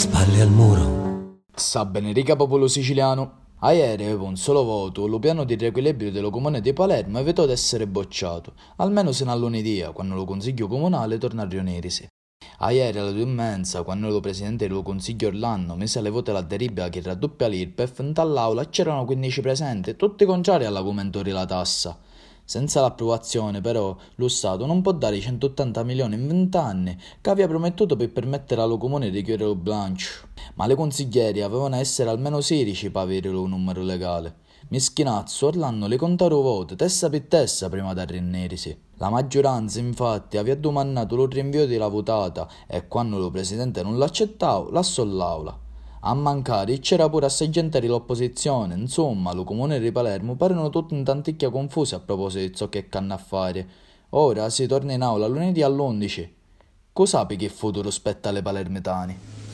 Spalle al muro. Sa bene, riga popolo siciliano. Ieri avevo un solo voto, lo piano di riequilibrio dello comune di Palermo è venuto ad essere bocciato, almeno se non lunedì, quando lo consiglio comunale torna a riunirsi. Ieri alle 2:30, quando lo presidente dello consiglio Orlando mise alle vote la delibera che raddoppia l'IRPEF, in tall'aula c'erano 15 presenti, tutti contrari all'aumento della tassa. Senza l'approvazione, però, lo Stato non può dare i 180 milioni in 20 anni che aveva promettuto per permettere allo comune di chiudere il bilancio. Ma le consigliere avevano essere almeno 16 per avere un numero legale. Mischinazzo, Orlando le contarono vote testa per testa prima di arrendersi. La maggioranza, infatti, aveva domandato lo rinvio della votata e, quando lo presidente non l'accettava, lassò l'aula. A mancare c'era pure assai gente dell'opposizione, insomma, lo comune di Palermo parevano tutti in tanticchia confusi a proposito di ciò che canna fare. Ora si torna in aula lunedì all'11. Cosa sape che futuro spetta alle palermitani?